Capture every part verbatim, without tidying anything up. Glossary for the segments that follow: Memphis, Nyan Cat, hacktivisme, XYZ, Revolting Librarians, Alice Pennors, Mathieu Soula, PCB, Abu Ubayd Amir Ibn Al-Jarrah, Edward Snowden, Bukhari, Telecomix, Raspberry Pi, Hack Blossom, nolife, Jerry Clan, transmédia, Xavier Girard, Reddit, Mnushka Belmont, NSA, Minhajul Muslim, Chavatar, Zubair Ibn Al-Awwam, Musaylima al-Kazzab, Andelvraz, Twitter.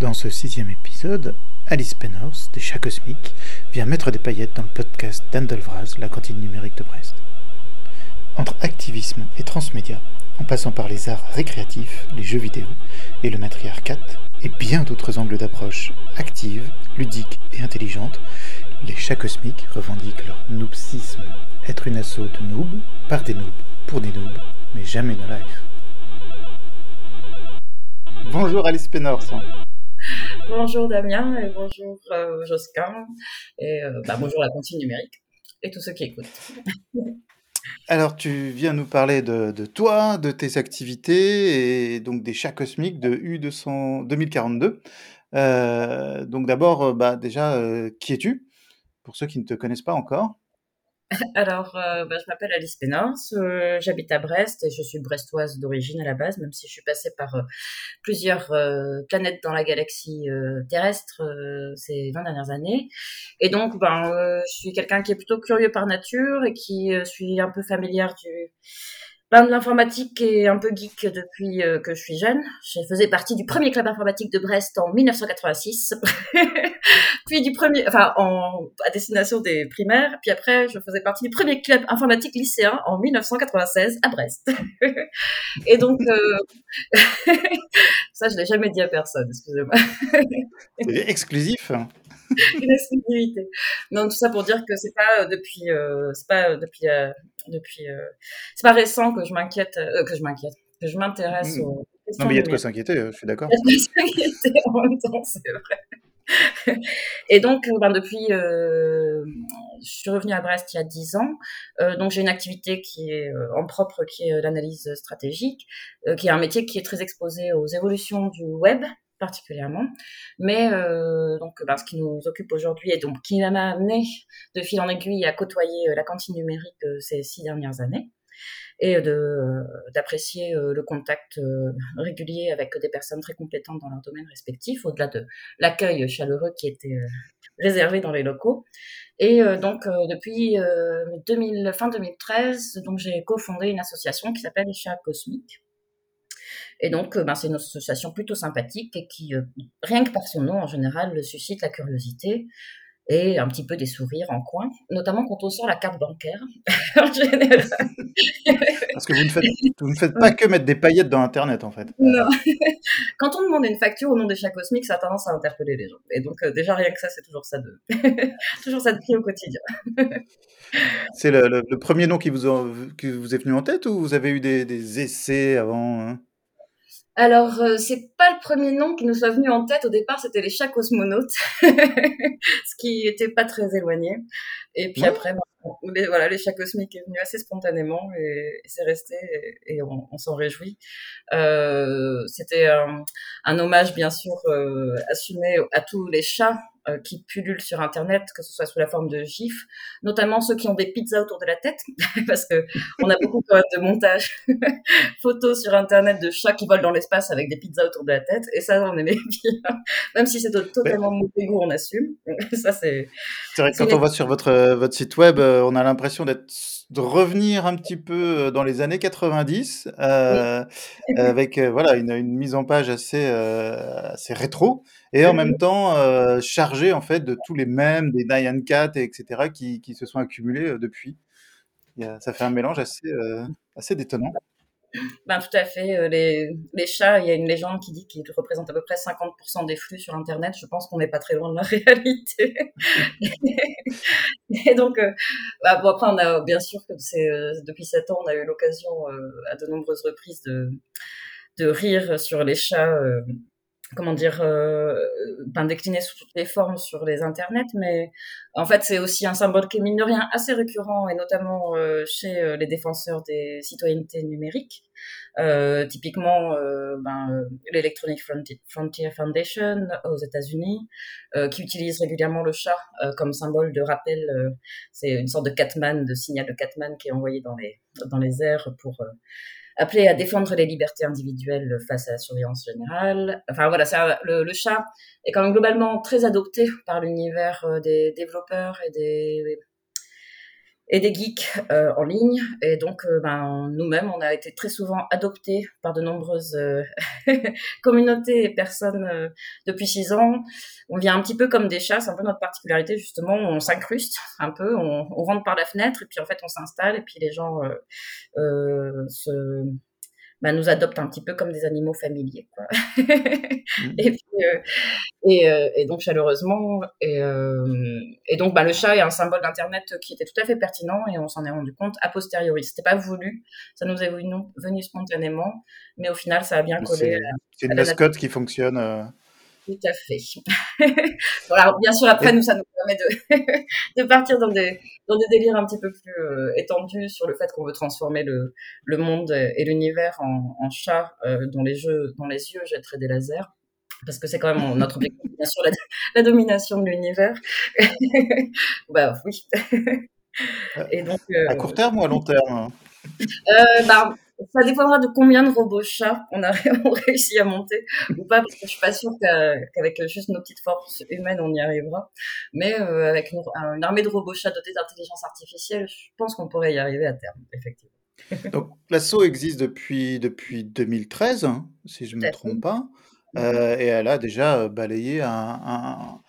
Dans ce sixième épisode, Alice Pennors, des chats cosmiques, vient mettre des paillettes dans le podcast d'Andelvraz, la cantine numérique de Brest. Entre hacktivisme et transmédia, en passant par les arts récréatifs, les jeux vidéo et le matriarcat, et bien d'autres angles d'approche actives, ludiques et intelligentes, les chats cosmiques revendiquent leur noobsisme, être une asso de noobs, par des noobs, pour des noobs, mais jamais no life. Bonjour Alice Pennors. Bonjour Damien et bonjour euh, Josquin et euh, bah, bonjour la cantine numérique et tous ceux qui écoutent. Alors, tu viens nous parler de, de toi, de tes activités et donc des chats cosmiques de U deux mille quarante-deux. Euh, donc d'abord, bah, déjà, euh, qui es-tu pour ceux qui ne te connaissent pas encore? Alors, euh, bah, je m'appelle Alice Pennors, euh, j'habite à Brest et je suis brestoise d'origine à la base, même si je suis passée par euh, plusieurs euh, planètes dans la galaxie euh, terrestre euh, ces vingt dernières années. Et donc, ben, euh, je suis quelqu'un qui est plutôt curieux par nature et qui euh, suis un peu familière du... de l'informatique et un peu geek depuis euh, que je suis jeune. Je faisais partie du premier club informatique de Brest en dix-neuf cent quatre-vingt-six, puis du premier, enfin en, à destination des primaires, puis après je faisais partie du premier club informatique lycéen en dix-neuf cent quatre-vingt-seize à Brest. Et donc, euh... ça je l'ai jamais dit à personne, excusez-moi. C'est exclusif. Une exclusivité. Non, tout ça pour dire que c'est pas depuis, euh, c'est pas depuis, euh, depuis, euh, c'est pas récent que je m'inquiète, euh, que je m'inquiète, que je m'intéresse mmh. aux questions. Non, mais il y a de quoi s'inquiéter, je suis d'accord. Il y a de quoi s'inquiéter en même temps, c'est vrai. Et donc, ben, depuis, euh, je suis revenue à Brest il y a dix ans. Euh, donc, j'ai une activité qui est euh, en propre, qui est euh, l'analyse stratégique, euh, qui est un métier qui est très exposé aux évolutions du web, particulièrement, mais euh, donc ben, ce qui nous occupe aujourd'hui et donc qui m'a amené de fil en aiguille à côtoyer euh, la cantine numérique euh, ces six dernières années et de euh, d'apprécier euh, le contact euh, régulier avec des personnes très compétentes dans leur domaine respectif, au-delà de l'accueil chaleureux qui était euh, réservé dans les locaux. Et euh, donc euh, depuis euh, deux mille, fin deux mille treize, donc j'ai cofondé une association qui s'appelle les Chats Cosmiques. Et donc, ben, c'est une association plutôt sympathique et qui, euh, rien que par son nom en général, suscite la curiosité et un petit peu des sourires en coin, notamment quand on sort la carte bancaire, en général. Parce que vous ne faites, vous ne faites pas que mettre des paillettes dans Internet, en fait. Non. Quand on demande une facture au nom des Chats Cosmiques, ça a tendance à interpeller les gens. Et donc, euh, déjà, rien que ça, c'est toujours ça de toujours ça de pris au quotidien. C'est le, le, le premier nom qui vous, a, qui vous est venu en tête, ou vous avez eu des, des essais avant, hein? Alors, euh, c'est pas le premier nom qui nous soit venu en tête. Au départ, c'était les Chats Cosmonautes, ce qui était pas très éloigné. Et puis ouais. Après, bon, les, voilà, les Chats Cosmiques est venu assez spontanément et, et c'est resté et, et on, on s'en réjouit. Euh, c'était un, un hommage, bien sûr, euh, assumé à tous les chats euh, qui pullulent sur Internet, que ce soit sous la forme de gifs, notamment ceux qui ont des pizzas autour de la tête, parce que on a beaucoup quand même de montages photos sur Internet de chats qui volent dans l'espace avec des pizzas autour de la tête. Et ça, on aimait bien, même si c'est totalement ouais. mauvais goût, on assume. Ça, c'est. C'est vrai que c'est quand les... on va sur votre votre site web, on a l'impression d'être, de revenir un petit peu dans les années quatre-vingt-dix, euh, oui. avec euh, voilà une, une mise en page assez euh, assez rétro et en même temps euh, chargée en fait de tous les mèmes des Nyan Cat et etc. qui qui se sont accumulés depuis. Il y a, ça fait un mélange assez euh, assez détonnant. Ben, tout à fait. Les, les chats, il y a une légende qui dit qu'ils représentent à peu près cinquante pour cent des flux sur Internet. Je pense qu'on n'est pas très loin de la réalité. Et donc, euh, bah, bon, après, on a, bien sûr que c'est, euh, depuis sept ans, on a eu l'occasion euh, à de nombreuses reprises de, de rire sur les chats, euh, comment dire, euh, ben, déclinés sous toutes les formes sur les Internets. Mais en fait, c'est aussi un symbole qui est, mine de rien, assez récurrent, et notamment euh, chez euh, les défenseurs des citoyennetés numériques. Euh, typiquement, euh, ben, euh, l'Electronic Frontier Foundation aux États-Unis, euh, qui utilise régulièrement le chat euh, comme symbole de rappel. Euh, c'est une sorte de Catman, de signal de Catman qui est envoyé dans les dans les airs pour euh, appeler à défendre les libertés individuelles face à la surveillance générale. Enfin voilà, ça, le, le chat est quand même globalement très adopté par l'univers euh, des développeurs et des et des geeks euh, en ligne. Et donc, euh, ben, nous-mêmes, on a été très souvent adoptés par de nombreuses euh, communautés et personnes euh, depuis six ans. On vient un petit peu comme des chats, c'est un peu notre particularité, justement. On s'incruste un peu, on, on rentre par la fenêtre, et puis en fait, on s'installe, et puis les gens euh, euh, se... Bah, nous adoptent un petit peu comme des animaux familiers, quoi. et, puis, euh, et, euh, et donc chaleureusement et, euh, et donc bah, le chat est un symbole d'Internet qui était tout à fait pertinent et on s'en est rendu compte a posteriori. C'était pas voulu, ça nous est venu, venu spontanément, mais au final ça a bien collé. C'est, à, c'est une à mascotte la... qui fonctionne. Euh... Tout à fait. Voilà, bien sûr, après, nous, ça nous permet de, de partir dans des, dans des délires un petit peu plus euh, étendus sur le fait qu'on veut transformer le, le monde et l'univers en, en chat euh, dont les jeux, dont les yeux jetteraient des lasers. Parce que c'est quand même notre objectif, bien sûr, la, la domination de l'univers. Bah oui. Et donc, euh, à court terme ou à long terme? euh, bah, Ça dépendra de combien de robots chats on a réussi à monter ou pas, parce que je suis pas sûre qu'avec juste nos petites forces humaines, on y arrivera. Mais euh, avec une, une armée de robots chats dotés d'intelligence artificielle, je pense qu'on pourrait y arriver à terme, effectivement. Donc, l'asso existe depuis, depuis deux mille treize, hein, si je ne me trompe pas, euh, et elle a déjà balayé un... un...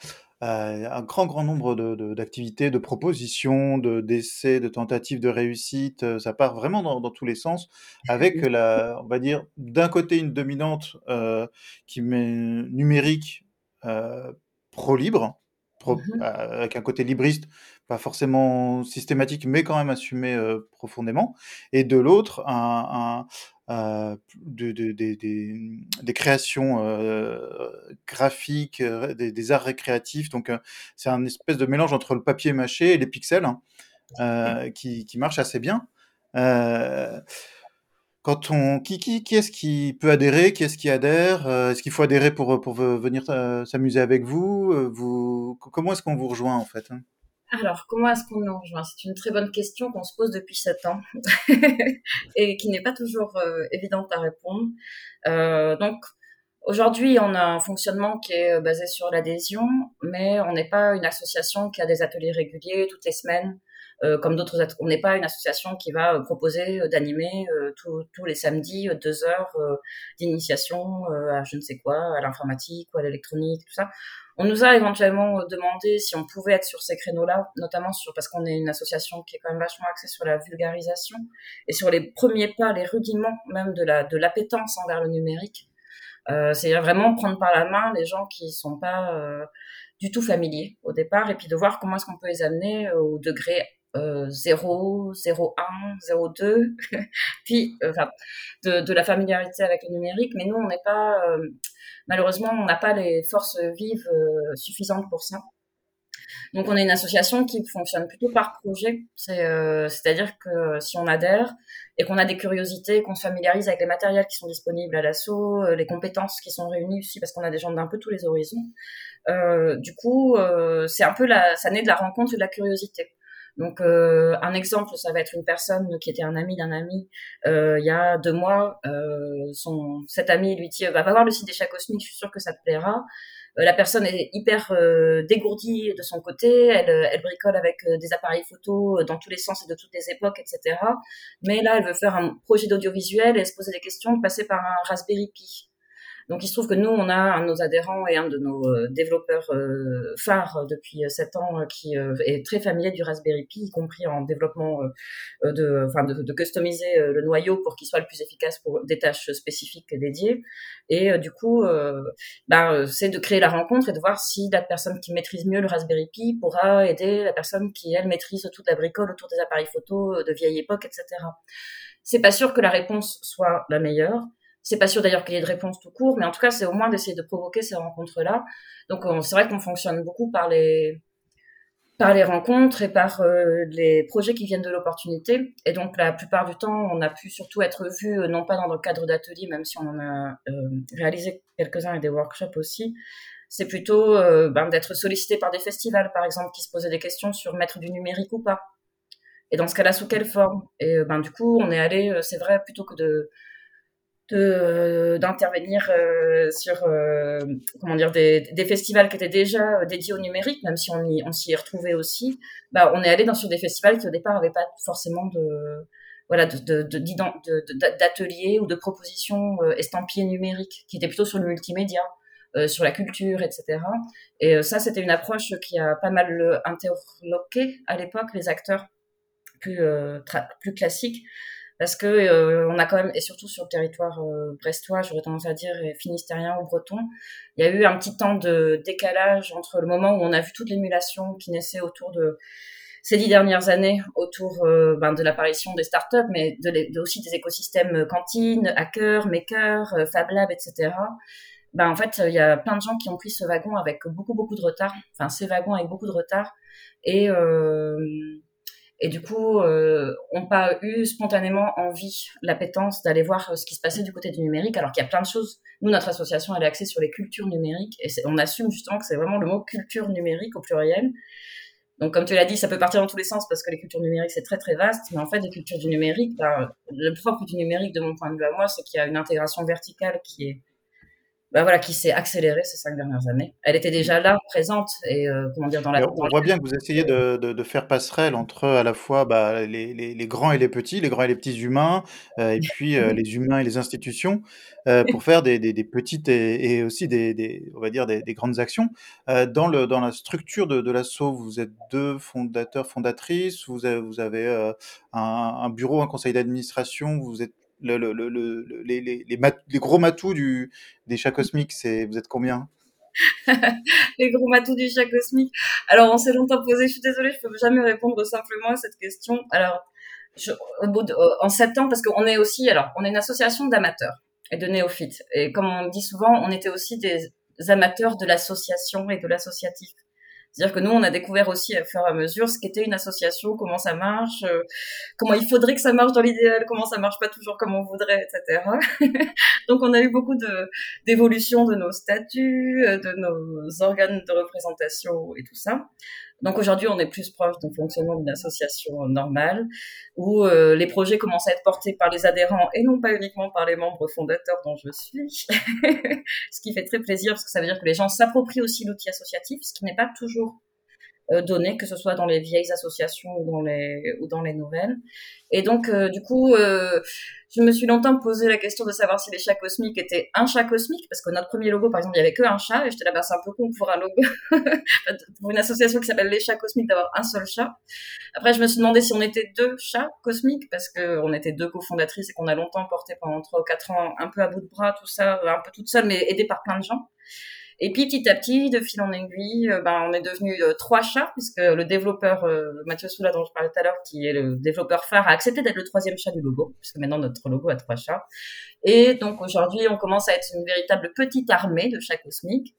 Euh, un grand, grand nombre de, de, d'activités, de propositions, de, d'essais, de tentatives, de réussites. Euh, ça part vraiment dans, dans tous les sens, avec, la, on va dire, d'un côté une dominante euh, qui met numérique euh, pro-libre, pro, mm-hmm. euh, avec un côté libriste, pas forcément systématique, mais quand même assumé euh, profondément, et de l'autre, un... un Euh, de, de, de, de, des créations euh, graphiques, euh, des, des arts récréatifs. Donc, euh, c'est un espèce de mélange entre le papier mâché et les pixels hein, euh, qui, qui marche assez bien. Euh, quand on, qui, qui, qui est-ce qui peut adhérer? Qui est-ce qui adhère? euh, Est-ce qu'il faut adhérer pour, pour venir euh, s'amuser avec vous, vous Comment est-ce qu'on vous rejoint, en fait hein? Alors, comment est-ce qu'on nous rejoint? C'est une très bonne question qu'on se pose depuis sept ans et qui n'est pas toujours euh, évidente à répondre. Euh, donc, aujourd'hui, on a un fonctionnement qui est basé sur l'adhésion, mais on n'est pas une association qui a des ateliers réguliers toutes les semaines, euh, comme d'autres. At- on n'est pas une association qui va euh, proposer euh, d'animer euh, tout, tous les samedis euh, deux heures euh, d'initiation euh, à je ne sais quoi, à l'informatique ou à l'électronique, tout ça. On nous a éventuellement demandé si on pouvait être sur ces créneaux-là, notamment sur, parce qu'on est une association qui est quand même vachement axée sur la vulgarisation et sur les premiers pas, les rudiments même de la, de l'appétence envers le numérique. Euh, c'est vraiment prendre par la main les gens qui sont pas euh, du tout familiers au départ et puis de voir comment est-ce qu'on peut les amener au degré Euh, zéro, zéro virgule un, zéro virgule deux, puis euh, enfin, de, de la familiarité avec le numérique. Mais nous, on n'est pas, euh, malheureusement, on n'a pas les forces vives euh, suffisantes pour ça. Donc, on est une association qui fonctionne plutôt par projet. C'est, euh, c'est-à-dire que si on adhère et qu'on a des curiosités, qu'on se familiarise avec les matériels qui sont disponibles à l'assaut, les compétences qui sont réunies aussi, parce qu'on a des gens d'un peu tous les horizons, euh, du coup, euh, c'est un peu la, ça naît de la rencontre et de la curiosité. Donc, euh, un exemple, ça va être une personne qui était un ami d'un ami, euh, il y a deux mois, euh, son, cet ami lui dit, va voir le site des chats cosmiques, je suis sûre que ça te plaira. Euh, la personne est hyper euh, dégourdie de son côté, elle, elle bricole avec euh, des appareils photo dans tous les sens et de toutes les époques, et cetera. Mais là, elle veut faire un projet d'audiovisuel et se poser des questions, passer par un Raspberry Pi. Donc, il se trouve que nous, on a un de nos adhérents et un de nos développeurs euh, phares depuis sept ans euh, qui euh, est très familier du Raspberry Pi, y compris en développement euh, de, enfin, de, de customiser euh, le noyau pour qu'il soit le plus efficace pour des tâches spécifiques dédiées. Et euh, du coup, euh, ben, c'est de créer la rencontre et de voir si la personne qui maîtrise mieux le Raspberry Pi pourra aider la personne qui, elle, maîtrise toute la bricole autour des appareils photo de vieille époque, et cetera. C'est pas sûr que la réponse soit la meilleure. C'est pas sûr d'ailleurs qu'il y ait de réponse tout court, mais en tout cas, c'est au moins d'essayer de provoquer ces rencontres-là. Donc, on, c'est vrai qu'on fonctionne beaucoup par les, par les rencontres et par euh, les projets qui viennent de l'opportunité. Et donc, la plupart du temps, on a pu surtout être vus, euh, non pas dans le cadre d'ateliers, même si on en a euh, réalisé quelques-uns et des workshops aussi, c'est plutôt euh, ben, d'être sollicité par des festivals, par exemple, qui se posaient des questions sur mettre du numérique ou pas. Et dans ce cas-là, sous quelle forme? Et ben, du coup, on est allé, c'est vrai, plutôt que de... de d'intervenir euh, sur euh, comment dire des des festivals qui étaient déjà dédiés au numérique, même si on y, on s'y est retrouvé aussi. Bah on est allé dans sur des festivals qui au départ n'avaient pas forcément de voilà de de, de, de d'ateliers ou de propositions euh, estampillées numériques, qui étaient plutôt sur le multimédia, euh, sur la culture, et cetera. Et ça c'était une approche qui a pas mal interloqué à l'époque les acteurs plus euh, tra- plus classiques. Parce que euh, on a quand même, et surtout sur le territoire euh, brestois, j'aurais tendance à dire, et finistérien ou breton, il y a eu un petit temps de décalage entre le moment où on a vu toute l'émulation qui naissait autour de ces dix dernières années, autour euh, ben, de l'apparition des startups, mais de, de, aussi des écosystèmes cantines, hackers, makers, euh, Fab Lab, et cetera. Ben en fait, il y a plein de gens qui ont pris ce wagon avec beaucoup beaucoup de retard, enfin ces wagons avec beaucoup de retard, et euh, Et du coup, euh, on pas eu spontanément envie, l'appétence d'aller voir ce qui se passait du côté du numérique, alors qu'il y a plein de choses. Nous, notre association, elle est axée sur les cultures numériques, et on assume justement que c'est vraiment le mot culture numérique au pluriel. Donc, comme tu l'as dit, ça peut partir dans tous les sens, parce que les cultures numériques, c'est très, très vaste. Mais en fait, les cultures du numérique, ben, le propre du numérique, de mon point de vue à moi, c'est qu'il y a une intégration verticale qui est... Bah voilà, qui s'est accélérée ces cinq dernières années. Elle était déjà là, présente, et euh, comment dire, dans la... Et on voit bien que vous essayez de, de, de faire passerelle entre à la fois bah, les, les, les grands et les petits, les grands et les petits humains, euh, et puis euh, les humains et les institutions, euh, pour faire des, des, des petites et, et aussi des, des, on va dire des, des grandes actions. Euh, dans, le, dans la structure de, de l'asso, vous êtes deux fondateurs, fondatrices, vous avez, vous avez euh, un, un bureau, un conseil d'administration, vous êtes... Le, le, le, le, les, les, mat- les gros matous du, des chats cosmiques, c'est, vous êtes combien? Les gros matous du chat cosmique. Alors, on s'est longtemps posé, je suis désolée, je ne peux jamais répondre simplement à cette question. Alors, je, au bout de, en septembre, parce qu'on est aussi, alors, on est une association d'amateurs et de néophytes. Et comme on dit souvent, on était aussi des amateurs de l'association et de l'associatif. C'est-à-dire que nous, on a découvert aussi, à fur et à mesure, ce qu'était une association, comment ça marche, euh, comment il faudrait que ça marche dans l'idéal, comment ça marche pas toujours comme on voudrait, et cetera. Donc, on a eu beaucoup de, d'évolution de nos statuts, de nos organes de représentation et tout ça. Donc, aujourd'hui, on est plus proche du fonctionnement d'une association normale, où euh, les projets commencent à être portés par les adhérents et non pas uniquement par les membres fondateurs dont je suis. Ce qui fait très plaisir, parce que ça veut dire que les gens s'approprient aussi l'outil associatif, ce qui n'est pas toujours euh, donné, que ce soit dans les vieilles associations ou dans les, ou dans les nouvelles. Et donc, euh, du coup, euh, je me suis longtemps posé la question de savoir si les chats cosmiques étaient un chat cosmique, parce que notre premier logo, par exemple, il n'y avait qu'un chat, et j'étais là, ben, c'est un peu con pour un logo, pour une association qui s'appelle les chats cosmiques, d'avoir un seul chat. Après, je me suis demandé si on était deux chats cosmiques, parce qu'on était deux cofondatrices et qu'on a longtemps porté pendant trois ou quatre ans, un peu à bout de bras, tout ça, un peu toute seule, mais aidée par plein de gens. Et puis, petit à petit, de fil en aiguille, ben, on est devenu euh, trois chats, puisque le développeur, euh, Mathieu Soula, dont je parlais tout à l'heure, qui est le développeur phare, a accepté d'être le troisième chat du logo, puisque maintenant, notre logo a trois chats. Et donc, aujourd'hui, on commence à être une véritable petite armée de chats cosmiques.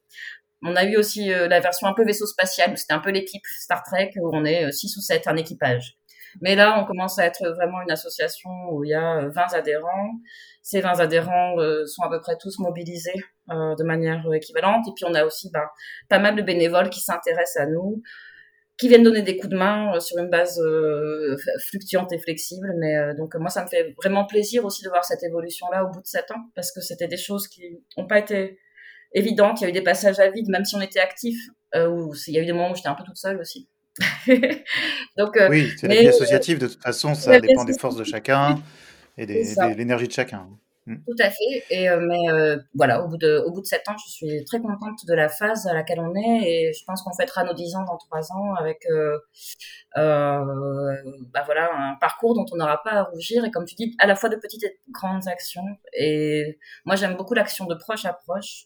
On a eu aussi euh, la version un peu vaisseau spatial, où c'était un peu l'équipe Star Trek, où on est euh, six ou sept, un équipage. Mais là, on commence à être vraiment une association où il y a vingt adhérents. Ces vingt adhérents euh, sont à peu près tous mobilisés euh, de manière équivalente. Et puis, on a aussi ben, pas mal de bénévoles qui s'intéressent à nous, qui viennent donner des coups de main euh, sur une base euh, fluctuante et flexible. Mais euh, donc, moi, ça me fait vraiment plaisir aussi de voir cette évolution-là au bout de sept ans, parce que c'était des choses qui n'ont pas été évidentes. Il y a eu des passages à vide, même si on était actifs, euh, où il y a eu des moments où j'étais un peu toute seule aussi. Donc, euh, oui, c'est mais, la vie associative, de toute façon, ça dépend des forces de chacun et des, de l'énergie de chacun. Tout à fait. Et, euh, mais euh, voilà, au bout de, au bout de sept ans, je suis très contente de la phase à laquelle on est, et je pense qu'on fêtera nos dix ans dans trois ans avec euh, euh, bah voilà, un parcours dont on n'aura pas à rougir, et comme tu dis, à la fois de petites et de grandes actions. Et moi, j'aime beaucoup l'action de proche à proche.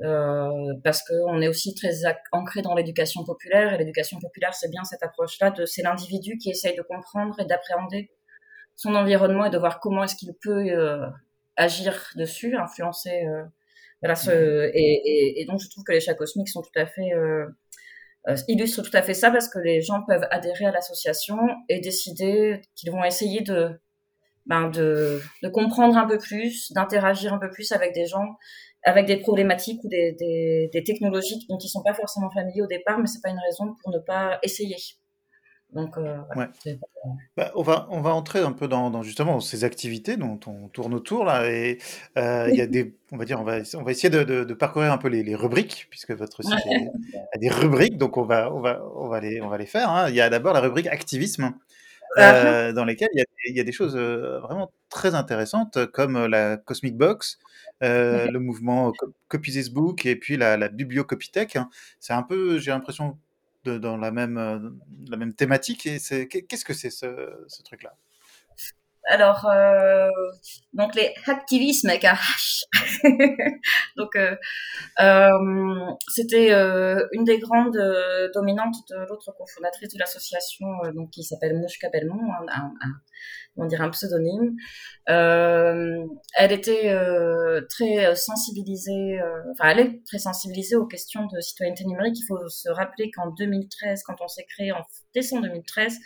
Euh, parce que on est aussi très ancré dans l'éducation populaire, et l'éducation populaire, c'est bien cette approche-là de c'est l'individu qui essaye de comprendre et d'appréhender son environnement et de voir comment est-ce qu'il peut euh, agir dessus, influencer. Euh, voilà, ce, et, et, et donc je trouve que les chats cosmiques sont tout à fait euh, illustrent tout à fait ça, parce que les gens peuvent adhérer à l'association et décider qu'ils vont essayer de ben de de comprendre un peu plus, d'interagir un peu plus avec des gens, avec des problématiques ou des, des, des technologies dont ils ne sont pas forcément familiers au départ, mais ce n'est pas une raison pour ne pas essayer. Donc, euh, voilà. Ouais. Bah, on va on va entrer un peu dans, dans justement ces activités dont on tourne autour là, et euh, il y a des on va dire on va on va essayer de, de, de parcourir un peu les, les rubriques, puisque votre site ouais. a, a des rubriques, donc on va on va on va les on va les faire. Hein. Il y a d'abord la rubrique activisme. Euh, dans lesquelles il y a, il y a des choses euh, vraiment très intéressantes, comme la Cosmic Box, euh, mm-hmm. le mouvement Copy This Book, et puis la, la bibliocopythèque. C'est un peu, j'ai l'impression, de, dans la même, euh, la même thématique. Et c'est, qu'est-ce que c'est ce, ce truc-là ? Alors, euh, donc les hacktivismes avec un hash. donc, euh, euh, c'était euh, une des grandes euh, dominantes de l'autre cofondatrice de l'association, euh, donc qui s'appelle Mnushka Belmont, hein, un, un, on dirait un pseudonyme. Euh, elle était euh, très sensibilisée, euh, enfin elle est très sensibilisée aux questions de citoyenneté numérique. Il faut se rappeler qu'en deux mille treize, quand on s'est créé en décembre deux mille treize,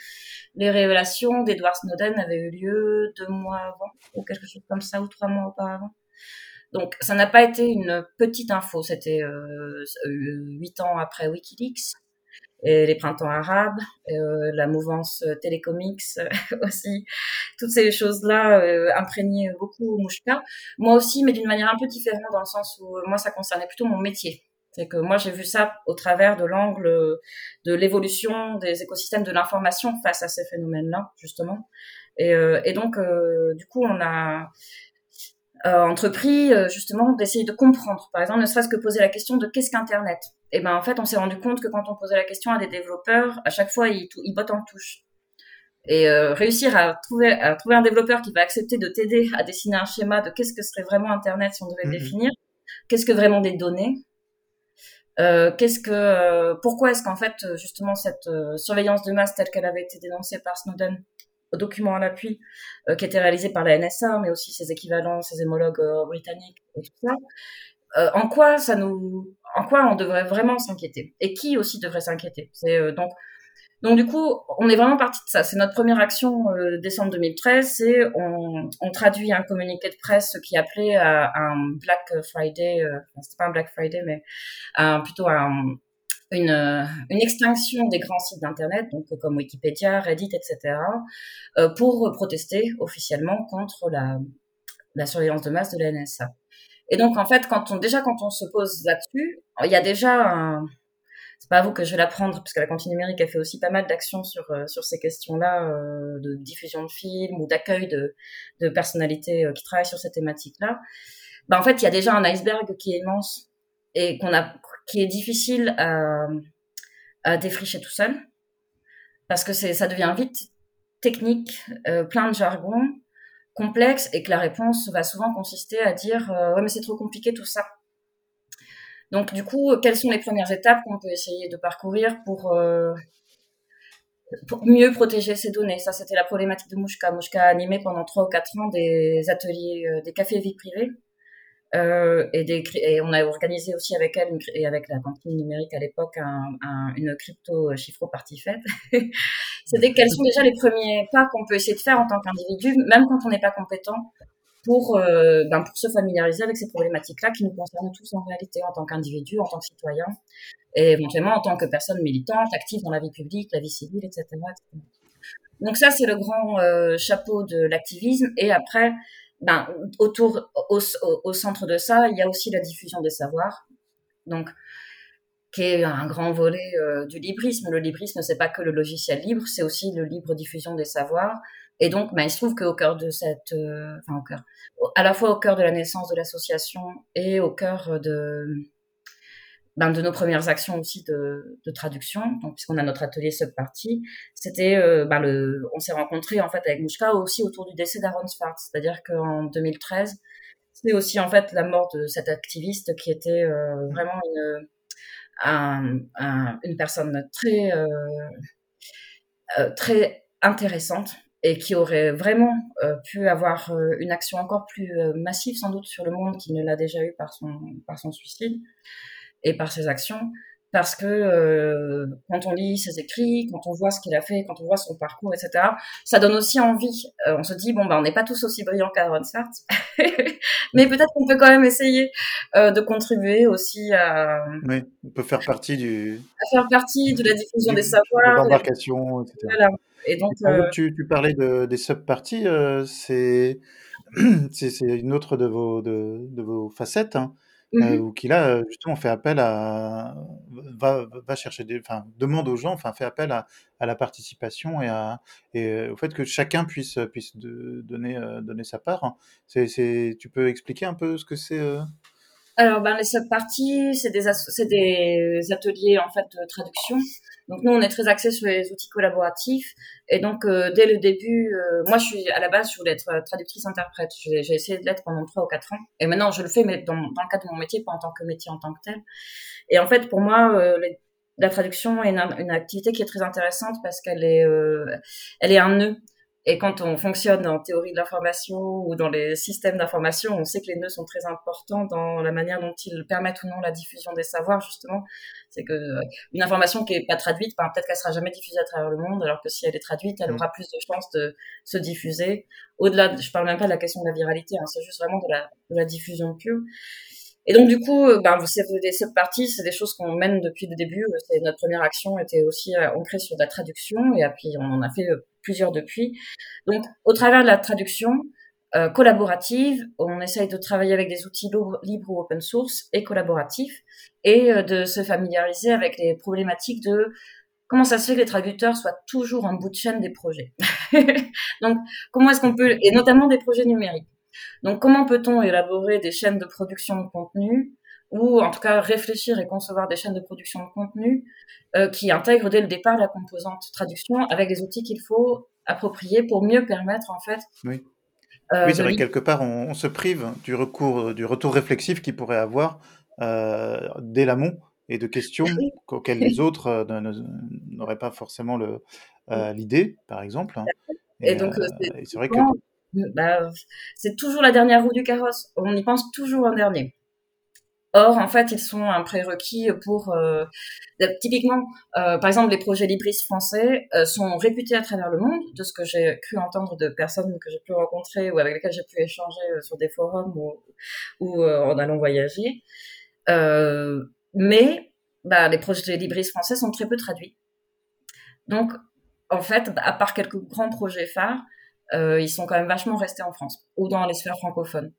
les révélations d'Edward Snowden avaient eu lieu deux mois avant, ou quelque chose comme ça, ou trois mois auparavant. Donc, ça n'a pas été une petite info. C'était euh, huit ans après Wikileaks, et les printemps arabes, et, euh, la mouvance Telecomix euh, aussi. Toutes ces choses-là euh, imprégnaient beaucoup Mnushka. Moi aussi, mais d'une manière un peu différente, dans le sens où euh, moi, ça concernait plutôt mon métier. C'est que moi, j'ai vu ça au travers de l'angle de l'évolution des écosystèmes de l'information face à ces phénomènes-là, justement. Et, euh, et donc, euh, du coup, on a euh, entrepris, euh, justement, d'essayer de comprendre. Par exemple, ne serait-ce que poser la question de qu'est-ce qu'Internet ? Et bien, en fait, on s'est rendu compte que quand on posait la question à des développeurs, à chaque fois, ils, t- ils bottent en touche. Et euh, réussir à trouver, à trouver un développeur qui va accepter de t'aider à dessiner un schéma de qu'est-ce que serait vraiment Internet si on devait mmh. le définir, qu'est-ce que vraiment des données ? Euh, qu'est-ce que, euh, pourquoi est-ce qu'en fait justement cette euh, surveillance de masse telle qu'elle avait été dénoncée par Snowden, au document à l'appui, euh, qui était réalisé par la N S A, mais aussi ses équivalents, ses homologues euh, britanniques et tout ça, euh, en quoi ça nous, en quoi on devrait vraiment s'inquiéter, et qui aussi devrait s'inquiéter. C'est euh, donc, donc du coup, on est vraiment parti de ça. C'est notre première action euh, décembre deux mille treize, c'est on, on traduit un communiqué de presse qui appelait à un Black Friday, euh, c'était pas un Black Friday, mais euh, plutôt un, une, une extinction des grands sites d'internet, donc comme Wikipédia, Reddit, et cetera, euh, pour protester officiellement contre la, la surveillance de masse de la N S A. Et donc en fait, quand on déjà quand on se pose là-dessus, il y a déjà un c'est pas à vous que je vais l'apprendre, parce que la cantine numérique a fait aussi pas mal d'actions sur euh, sur ces questions-là euh, de diffusion de films ou d'accueil de de personnalités euh, qui travaillent sur ces thématiques-là. Ben en fait, il y a déjà un iceberg qui est immense et qu'on a qui est difficile à, à défricher tout seul, parce que c'est ça devient vite technique, euh, plein de jargon, complexe, et que la réponse va souvent consister à dire euh, ouais mais c'est trop compliqué tout ça. Donc, du coup, quelles sont les premières étapes qu'on peut essayer de parcourir pour, euh, pour mieux protéger ces données ? Ça, c'était la problématique de Mnushka. Mnushka a animé pendant trois ou quatre ans des ateliers, euh, des cafés vie privée. Euh, et, des, et on a organisé aussi avec elle, une, et avec la cantine numérique à l'époque, un, un, une crypto-chiffro-partie faite. C'était quels sont déjà les premiers pas qu'on peut essayer de faire en tant qu'individu, même quand on n'est pas compétent, pour, euh, ben pour se familiariser avec ces problématiques-là qui nous concernent tous en réalité, en tant qu'individu, en tant que citoyen, et éventuellement en tant que personne militante, active dans la vie publique, la vie civile, et cetera. Donc ça, c'est le grand euh, chapeau de l'activisme. Et après, ben, autour, au, au, au centre de ça, il y a aussi la diffusion des savoirs, donc, qui est un grand volet euh, du librisme. Le librisme, c'est pas que le logiciel libre, c'est aussi le libre diffusion des savoirs. Et donc, ben, il se trouve qu'au cœur de cette, euh, enfin, au cœur, à la fois au cœur de la naissance de l'association et au cœur de, ben, de nos premières actions aussi de, de traduction. Donc, puisqu'on a notre atelier sub-partie, c'était, euh, ben, le, on s'est rencontrés, en fait, avec Mnushka aussi autour du décès d'Aaron Swartz. C'est-à-dire qu'en deux mille treize, c'était aussi, en fait, la mort de cette activiste qui était, euh, vraiment une, un, un, une personne très, euh, euh, très intéressante, et qui aurait vraiment euh, pu avoir euh, une action encore plus euh, massive, sans doute, sur le monde qu'il ne l'a déjà eu par son, par son suicide et par ses actions. parce que euh, quand on lit ses écrits, quand on voit ce qu'il a fait, quand on voit son parcours, et cetera, ça donne aussi envie. Euh, on se dit, bon, ben, on n'est pas tous aussi brillants qu'Aaron Swartz, mais peut-être qu'on peut quand même essayer euh, de contribuer aussi à... Oui, on peut faire partie du... À faire partie de la diffusion du, des savoirs. De l'embarcation, et cetera. Voilà. Et donc, et euh... tu, tu parlais de, des sub-parties, euh, c'est, c'est, c'est une autre de vos, de, de vos facettes, hein. Ou mm-hmm. euh, qui là justement fait appel à va va chercher des enfin demande aux gens enfin fait appel à, à la participation et à et au fait que chacun puisse puisse de, donner euh, donner sa part. C'est c'est tu peux expliquer un peu ce que c'est euh... Alors ben les sub-parties c'est des asso- c'est des ateliers en fait de traduction. Donc nous on est très axés sur les outils collaboratifs et donc euh, dès le début euh, moi je suis à la base je voulais être traductrice interprète, j'ai, j'ai essayé de l'être pendant trois ou quatre ans et maintenant je le fais mais dans, dans le cadre de mon métier pas en tant que métier en tant que tel. Et en fait pour moi euh, les, la traduction est une, une activité qui est très intéressante parce qu'elle est euh, elle est un nœud. Et quand on fonctionne en théorie de l'information ou dans les systèmes d'information, on sait que les nœuds sont très importants dans la manière dont ils permettent ou non la diffusion des savoirs, justement. C'est que une information qui n'est pas traduite, ben, peut-être qu'elle ne sera jamais diffusée à travers le monde, alors que si elle est traduite, elle aura plus de chances de se diffuser. Au-delà, de, je ne parle même pas de la question de la viralité, hein, c'est juste vraiment de la, de la diffusion pure. Et donc, du coup, ben, c'est des sub-parties, c'est des choses qu'on mène depuis le début. C'est, notre première action était aussi ancrée sur de la traduction, et puis on en a fait plusieurs depuis. Donc, au travers de la traduction euh, collaborative, on essaye de travailler avec des outils libres, libres ou open source et collaboratifs, et euh, de se familiariser avec les problématiques de comment ça se fait que les traducteurs soient toujours en bout de chaîne des projets. Donc, comment est-ce qu'on peut, et notamment des projets numériques. Donc, comment peut-on élaborer des chaînes de production de contenu ou en tout cas réfléchir et concevoir des chaînes de production de contenu euh, qui intègrent dès le départ la composante traduction avec les outils qu'il faut approprier pour mieux permettre en fait... Oui, euh, oui c'est vrai, li- quelque part, on, on se prive du, recours, du retour réflexif qu'il pourrait avoir euh, dès l'amont et de questions auxquelles les autres euh, n'auraient pas forcément le, euh, l'idée, par exemple. Et, et donc, euh, c'est, et c'est vrai que... Bah, c'est toujours la dernière roue du carrosse, on y pense toujours en dernier. Or, en fait, ils sont un prérequis pour... Euh, typiquement, euh, par exemple, les projets Libris français euh, sont réputés à travers le monde, de ce que j'ai cru entendre de personnes que j'ai pu rencontrer ou avec lesquelles j'ai pu échanger euh, sur des forums ou, ou euh, en allant voyager. Euh, mais bah, les projets Libris français sont très peu traduits. Donc, en fait, bah, à part quelques grands projets phares, Euh, ils sont quand même vachement restés en France ou dans les sphères francophones.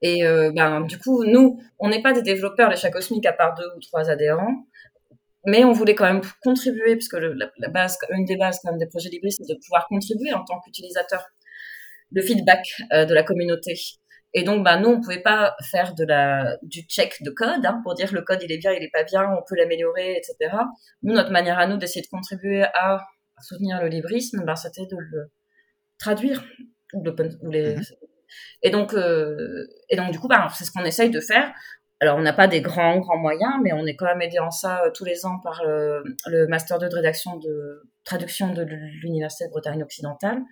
Et euh, ben, du coup, nous, on n'est pas des développeurs les chats cosmiques à part deux ou trois adhérents, mais on voulait quand même contribuer, puisque le, la, la base, une des bases quand même des projets Libris, c'est de pouvoir contribuer en tant qu'utilisateur, le feedback euh, de la communauté. Et donc, ben, nous, on ne pouvait pas faire de la, du check de code hein, pour dire le code, il est bien, il n'est pas bien, on peut l'améliorer, et cetera. Nous, notre manière à nous d'essayer de contribuer à soutenir le librisme, ben, c'était de le traduire ou l'open ou les mm-hmm. et donc euh, et donc du coup bah c'est ce qu'on essaye de faire. Alors on n'a pas des grands grands moyens, mais on est quand même aidé en ça euh, tous les ans par euh, le master deux de rédaction de traduction de l'université de Bretagne occidentale.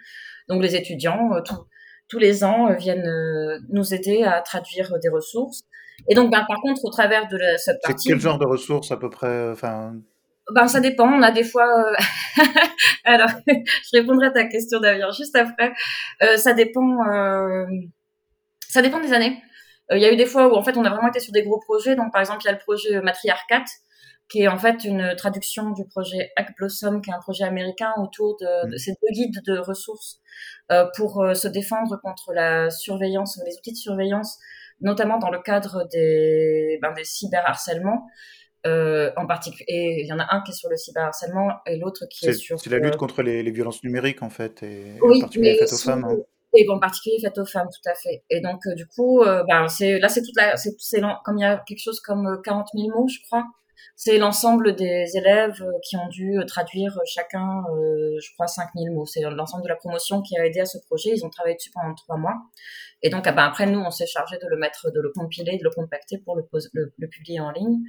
Donc les étudiants euh, tout, tous les ans euh, viennent euh, nous aider à traduire euh, des ressources. Et donc bah, par contre au travers de la, cette partie. C'est quel genre de ressources à peu près enfin. Ben, ça dépend. On a des fois, euh... alors, je répondrai à ta question d'ailleurs juste après. Euh, ça dépend, euh... ça dépend des années. Il euh, y a eu des fois où, en fait, on a vraiment été sur des gros projets. Donc, par exemple, il y a le projet Matriarcat, qui est en fait une traduction du projet Hack Blossom, qui est un projet américain autour de, de ces deux guides de ressources, euh, pour euh, se défendre contre la surveillance, les outils de surveillance, notamment dans le cadre des, ben, des cyberharcèlements. Euh, en particulier, et il y en a un qui est sur le cyberharcèlement et l'autre qui c'est, est sur... C'est la lutte euh... contre les, les violences numériques, en fait, et, oui, et en particulier faites aux femmes. Hein. Et en particulier faites aux femmes, tout à fait. Et donc, euh, du coup, euh, ben, c'est, là, c'est toute la... C'est, c'est, comme il y a quelque chose comme quarante mille mots, je crois, c'est l'ensemble des élèves qui ont dû traduire chacun, euh, je crois, cinq mille mots. C'est l'ensemble de la promotion qui a aidé à ce projet. Ils ont travaillé dessus pendant trois mois. Et donc, ah, ben, après, nous, on s'est chargé de le mettre, de le compiler, de le compacter pour le, pose, le, le publier en ligne.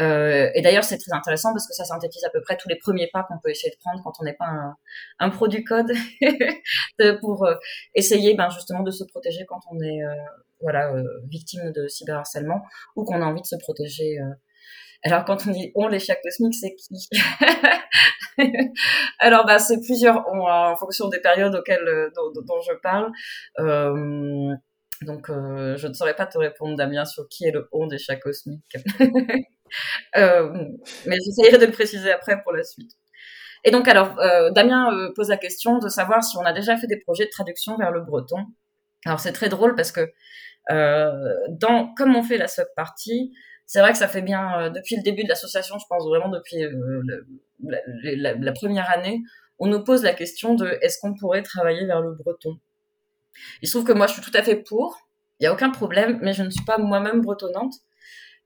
Euh, et d'ailleurs, c'est très intéressant parce que ça synthétise à peu près tous les premiers pas qu'on peut essayer de prendre quand on n'est pas un, un pro du code pour euh, essayer, ben, justement, de se protéger quand on est, euh, voilà, euh, victime de cyberharcèlement ou qu'on a envie de se protéger. Euh, Alors, quand on dit « on », les chats cosmiques, c'est qui? Alors, bah, c'est plusieurs « on » en fonction des périodes auxquelles, dont, dont je parle. Euh, donc, euh, je ne saurais pas te répondre, Damien, sur qui est le « on » des chats cosmiques. euh, mais j'essayerai de le préciser après pour la suite. Et donc, alors, euh, Damien euh, pose la question de savoir si on a déjà fait des projets de traduction vers le breton. Alors, c'est très drôle parce que, euh, dans, comme on fait la sub-partie, c'est vrai que ça fait bien, euh, depuis le début de l'association, je pense vraiment depuis euh, le, la, la, la première année, on nous pose la question de est-ce qu'on pourrait travailler vers le breton? Il se trouve que moi, je suis tout à fait pour, il n'y a aucun problème, mais je ne suis pas moi-même bretonnante.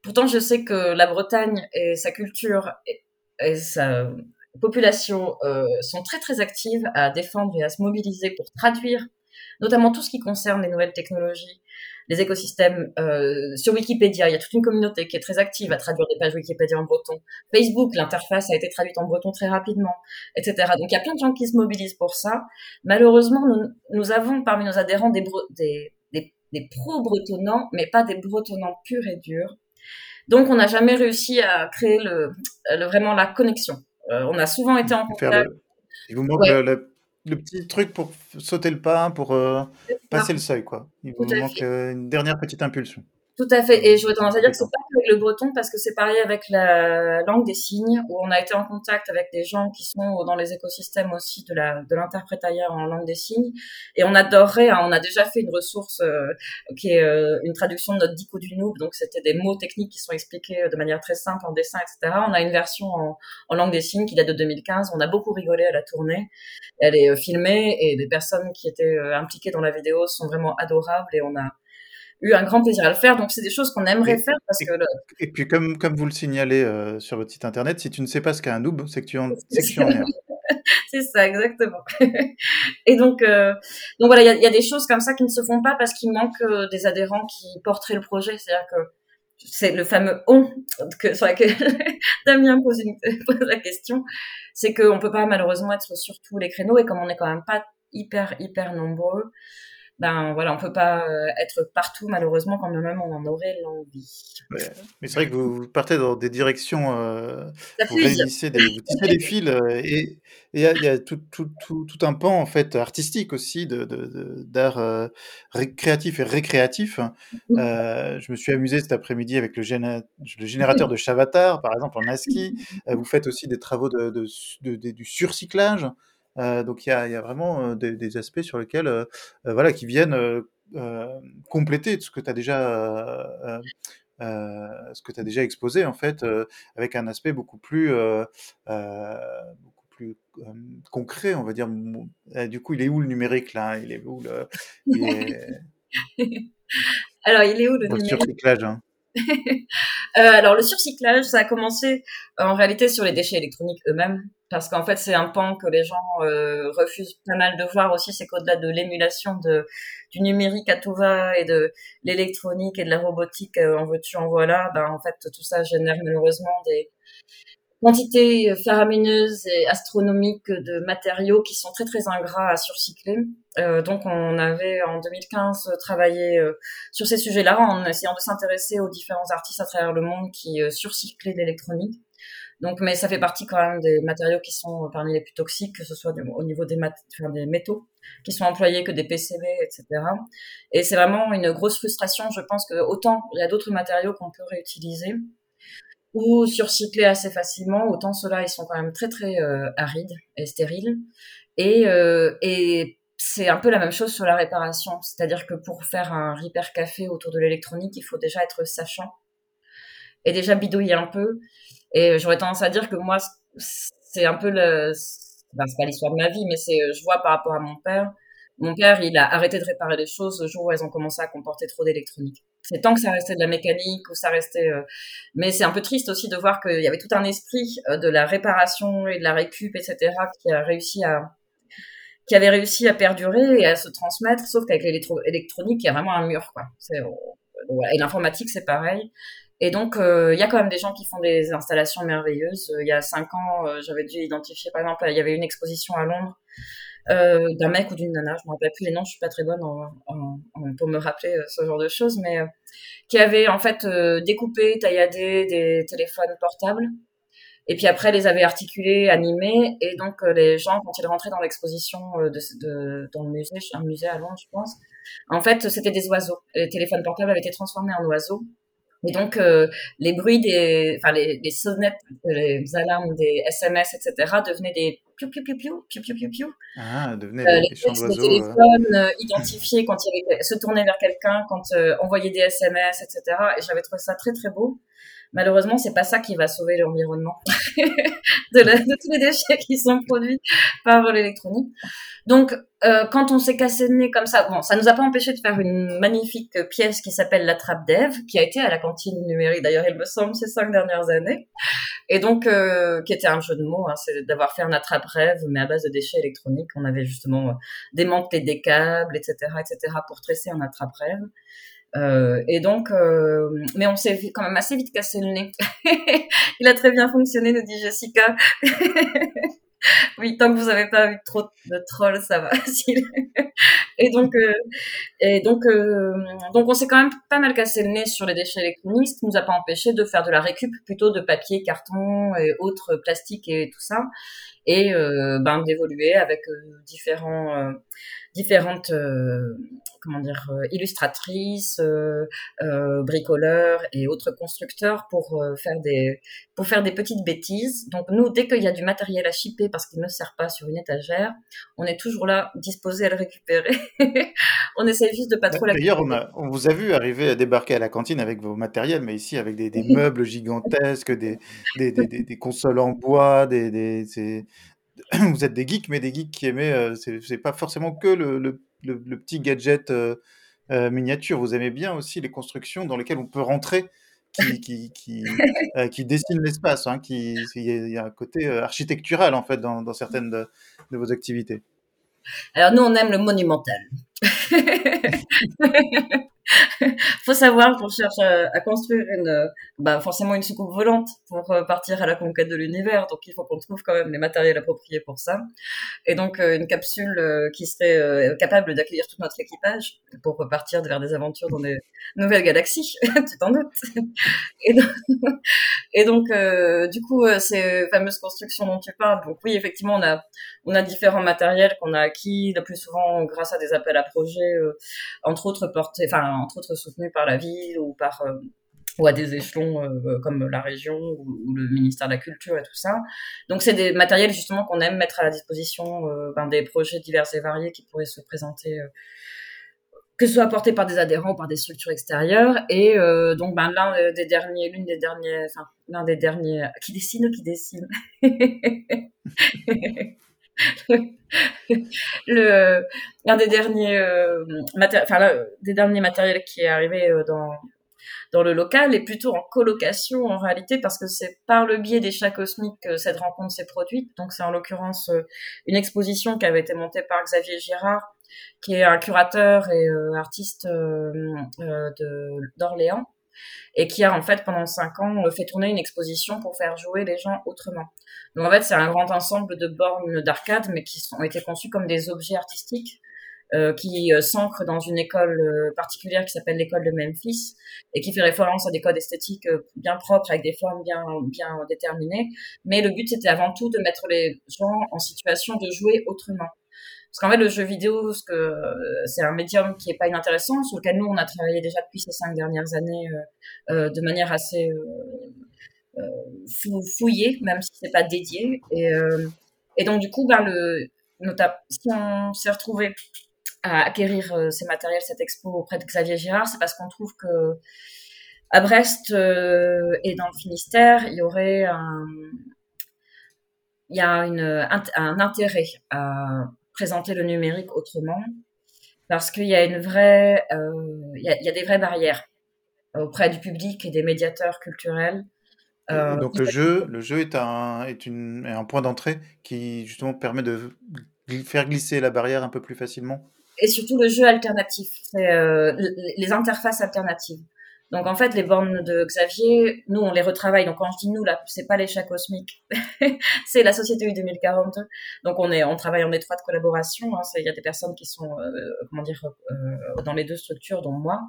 Pourtant, je sais que la Bretagne et sa culture et, et sa population euh, sont très très actives à défendre et à se mobiliser pour traduire, notamment tout ce qui concerne les nouvelles technologies, les écosystèmes. Euh, sur Wikipédia, il y a toute une communauté qui est très active à traduire des pages Wikipédia en breton. Facebook, l'interface a été traduite en breton très rapidement, et cetera. Donc, il y a plein de gens qui se mobilisent pour ça. Malheureusement, nous, nous avons parmi nos adhérents des, bre- des, des, des pro-bretonnants, mais pas des bretonnants purs et durs. Donc, on n'a jamais réussi à créer le, le, vraiment la connexion. Euh, on a souvent été en contact. Le... Il vous manque ouais. le, le petit truc pour sauter le pas, pour euh, passer le seuil, quoi. Il vous manque euh, une dernière petite impulsion. Tout à fait. Et je vais tendance à dire que c'est pas avec le breton, parce que c'est pareil avec la langue des signes, où on a été en contact avec des gens qui sont dans les écosystèmes aussi de la de l'interprétariat en langue des signes. Et on adorerait, hein, on a déjà fait une ressource euh, qui est euh, une traduction de notre dico du noob, donc c'était des mots techniques qui sont expliqués de manière très simple en dessin, et cetera. On a une version en, en langue des signes qui date de deux mille quinze. On a beaucoup rigolé à la tournée. Elle est euh, filmée et les personnes qui étaient euh, impliquées dans la vidéo sont vraiment adorables et on a eu un grand plaisir à le faire, donc c'est des choses qu'on aimerait et, faire parce et, que le... et puis comme comme vous le signalez euh, sur votre site internet, si tu ne sais pas ce qu'est un noob, c'est que tu en c'est, c'est, en c'est ça exactement. Et donc euh, donc voilà, il y a, y a des choses comme ça qui ne se font pas parce qu'il manque euh, des adhérents qui porteraient le projet, c'est-à-dire que c'est le fameux on que sur lequel Damien pose, une, pose la question, c'est que on peut pas malheureusement être sur tous les créneaux et comme on est quand même pas hyper hyper nombreux. Ben voilà, on peut pas être partout malheureusement quand même on en aurait l'envie. Ouais. Mais c'est vrai que vous, vous partez dans des directions, euh, vous réunissez des, vous tissez des fils et il y a, y a tout, tout, tout, tout un pan en fait artistique aussi de, de, de, d'art euh, ré- créatif et récréatif. Euh, je me suis amusé cet après-midi avec le, géné- le générateur de Chavatar par exemple en ASCII. Euh, vous faites aussi des travaux de, de, de, de, du surcyclage. Euh, donc il y a, y a vraiment euh, des, des aspects sur lesquels, euh, euh, voilà, qui viennent euh, euh, compléter ce que tu as déjà, euh, euh, ce que tu as déjà exposé en fait, euh, avec un aspect beaucoup plus, euh, euh, beaucoup plus euh, concret, on va dire. Et du coup, il est où le numérique là? Il est où le il est... Alors il est où le, bon, le surcyclage hein. euh, alors le surcyclage, ça a commencé euh, en réalité sur les déchets électroniques eux-mêmes, parce qu'en fait c'est un pan que les gens euh, refusent pas mal de voir aussi, c'est qu'au-delà de l'émulation de, du numérique à tout va et de l'électronique et de la robotique euh, en veux-tu en voilà, ben, en fait tout ça génère malheureusement des quantités faramineuses et astronomiques de matériaux qui sont très très ingrats à surcycler. Euh, donc on avait en deux mille quinze travaillé euh, sur ces sujets-là en essayant de s'intéresser aux différents artistes à travers le monde qui euh, surcyclaient l'électronique. Donc, mais ça fait partie quand même des matériaux qui sont parmi les plus toxiques, que ce soit du, au niveau des, mat- enfin des métaux qui sont employés, que des P C B, et cetera. Et c'est vraiment une grosse frustration. Je pense que autant il y a d'autres matériaux qu'on peut réutiliser ou surcycler assez facilement, autant ceux-là ils sont quand même très très euh, arides et stériles. Et, euh, et c'est un peu la même chose sur la réparation, c'est-à-dire que pour faire un repair café autour de l'électronique, il faut déjà être sachant et déjà bidouiller un peu. Et j'aurais tendance à dire que moi, c'est un peu le, ben, c'est pas l'histoire de ma vie, mais c'est, je vois par rapport à mon père. Mon père, il a arrêté de réparer les choses le jour où elles ont commencé à comporter trop d'électronique. C'est tant que ça restait de la mécanique ou ça restait, euh... mais c'est un peu triste aussi de voir qu'il y avait tout un esprit de la réparation et de la récup, et cetera, qui a réussi à, qui avait réussi à perdurer et à se transmettre, sauf qu'avec l'électro- électronique, il y a vraiment un mur, quoi. C'est, et l'informatique, c'est pareil. Et donc, il euh, y a quand même des gens qui font des installations merveilleuses. Il euh, y a cinq ans, euh, j'avais dû identifier, par exemple, il y avait une exposition à Londres euh, d'un mec ou d'une nana, je ne me rappelle plus les noms, je ne suis pas très bonne en, en, en, pour me rappeler euh, ce genre de choses, mais euh, qui avait en fait euh, découpé, tailladé des téléphones portables, et puis après les avait articulés, animés, et donc euh, les gens, quand ils rentraient dans l'exposition euh, de, de, dans le musée, un musée à Londres, je pense, en fait c'était des oiseaux. Les téléphones portables avaient été transformés en oiseaux. Et donc, euh, les bruits des, enfin, les, les sonnettes, les alarmes des S M S, et cetera devenaient des piou, piou, piou, piou, piou, piou, piou, piou. Ah, devenaient euh, les chants d'oiseaux. Les téléphones euh, identifiés quand il y avait, se tournaient vers quelqu'un, quand euh, envoyaient des S M S, et cetera. Et j'avais trouvé ça très, très beau. Malheureusement, c'est pas ça qui va sauver l'environnement de, la, de tous les déchets qui sont produits par l'électronique. Donc, euh, quand on s'est cassé le nez comme ça, bon, ça nous a pas empêché de faire une magnifique pièce qui s'appelle La Trappe d'Ève, qui a été à la cantine numérique, d'ailleurs, il me semble, ces cinq dernières années. Et donc, euh, qui était un jeu de mots, hein, c'est d'avoir fait un attrape-rêve, mais à base de déchets électroniques. On avait justement euh, démantelé des câbles, et cetera, et cetera, pour tresser un attrape-rêve. Euh, et donc, euh, mais on s'est quand même assez vite cassé le nez. Il a très bien fonctionné, nous dit Jessica. Oui, tant que vous n'avez pas eu trop de trolls, ça va. et donc, euh, et donc, euh, donc, on s'est quand même pas mal cassé le nez sur les déchets électroniques, ce qui nous a pas empêché de faire de la récup plutôt de papier, carton et autres plastiques et tout ça, et euh, ben d'évoluer avec euh, différents, euh, différentes, euh, comment dire, illustratrices, euh, euh, bricoleurs et autres constructeurs pour euh, faire des, pour faire des petites bêtises. Donc nous, dès qu'il y a du matériel à shipper parce qu'il ne sert pas sur une étagère, on est toujours là, disposé à le récupérer. On essaie juste de pas bah, trop l'accueillir. D'ailleurs, on, a, on vous a vu arriver à débarquer à la cantine avec vos matériels, mais ici avec des, des meubles gigantesques, des, des, des, des, des consoles en bois, des, des, des... Vous êtes des geeks, mais des geeks qui aimaient, euh, c'est, c'est pas forcément que le, le, le, le petit gadget euh, euh, miniature. Vous aimez bien aussi les constructions dans lesquelles on peut rentrer, qui, qui, qui, euh, qui dessinent l'espace, hein, qui, il y a un côté architectural en fait dans, dans certaines de, de vos activités. Alors nous, on aime le monumental. Faut savoir qu'on cherche à, à construire une, bah forcément une soucoupe volante pour partir à la conquête de l'univers. Donc il faut qu'on trouve quand même les matériels appropriés pour ça. Et donc une capsule qui serait capable d'accueillir tout notre équipage pour partir vers des aventures dans des nouvelles galaxies. Tu t'en doutes. Et donc, et donc euh, du coup ces fameuses constructions dont tu parles. Donc oui, effectivement, on a on a différents matériels qu'on a acquis le plus souvent grâce à des appels à projets, euh, entre autres portés, enfin entre autres soutenus par la ville ou par euh, ou à des échelons euh, comme la région ou, ou le ministère de la Culture et tout ça. Donc c'est des matériels justement qu'on aime mettre à la disposition euh, ben, des projets divers et variés qui pourraient se présenter, euh, que ce soit apportés par des adhérents ou par des structures extérieures. Et euh, donc ben l'un des derniers, l'une des derniers, enfin l'un des derniers qui dessine ou qui dessine. Le l'un des derniers euh, maté- enfin là, des derniers matériels qui est arrivé euh, dans dans le local est plutôt en colocation en réalité, parce que c'est par le biais des chats cosmiques que cette rencontre s'est produite. Donc c'est en l'occurrence euh, une exposition qui avait été montée par Xavier Girard, qui est un curateur et euh, artiste euh, euh, de d'Orléans, et qui a en fait pendant cinq ans fait tourner une exposition pour faire jouer les gens autrement. Donc en fait c'est un grand ensemble de bornes d'arcade, mais qui ont été conçues comme des objets artistiques euh, qui euh, s'ancrent dans une école euh, particulière qui s'appelle l'école de Memphis, et qui fait référence à des codes esthétiques euh, bien propres, avec des formes bien, bien déterminées. Mais le but c'était avant tout de mettre les gens en situation de jouer autrement. Parce qu'en fait, le jeu vidéo, ce que, euh, c'est un médium qui n'est pas inintéressant, sur lequel nous, on a travaillé déjà depuis ces cinq dernières années euh, euh, de manière assez euh, euh, fouillée, même si ce n'est pas dédié. Et, euh, et donc, du coup, ben, le, notamment, si on s'est retrouvé à acquérir euh, ces matériels, cette expo auprès de Xavier Girard, c'est parce qu'on trouve que à Brest euh, et dans le Finistère, il y aurait un, il y a une, un, un intérêt à présenter le numérique autrement, parce qu'il y a une vraie, euh, il y a, il y a des vraies barrières auprès du public et des médiateurs culturels. Euh, Donc le jeu, le jeu est un est une est un point d'entrée qui justement permet de gl- faire glisser la barrière un peu plus facilement. Et surtout le jeu alternatif, c'est euh, les interfaces alternatives. Donc, en fait, les bornes de Xavier, nous, on les retravaille. Donc, quand je dis nous, là, c'est pas les chats cosmiques. C'est la société U deux mille quarante-deux. Donc, on est, on travaille en étroite collaboration, hein. C'est, il y a des personnes qui sont, euh, comment dire, euh, dans les deux structures, dont moi.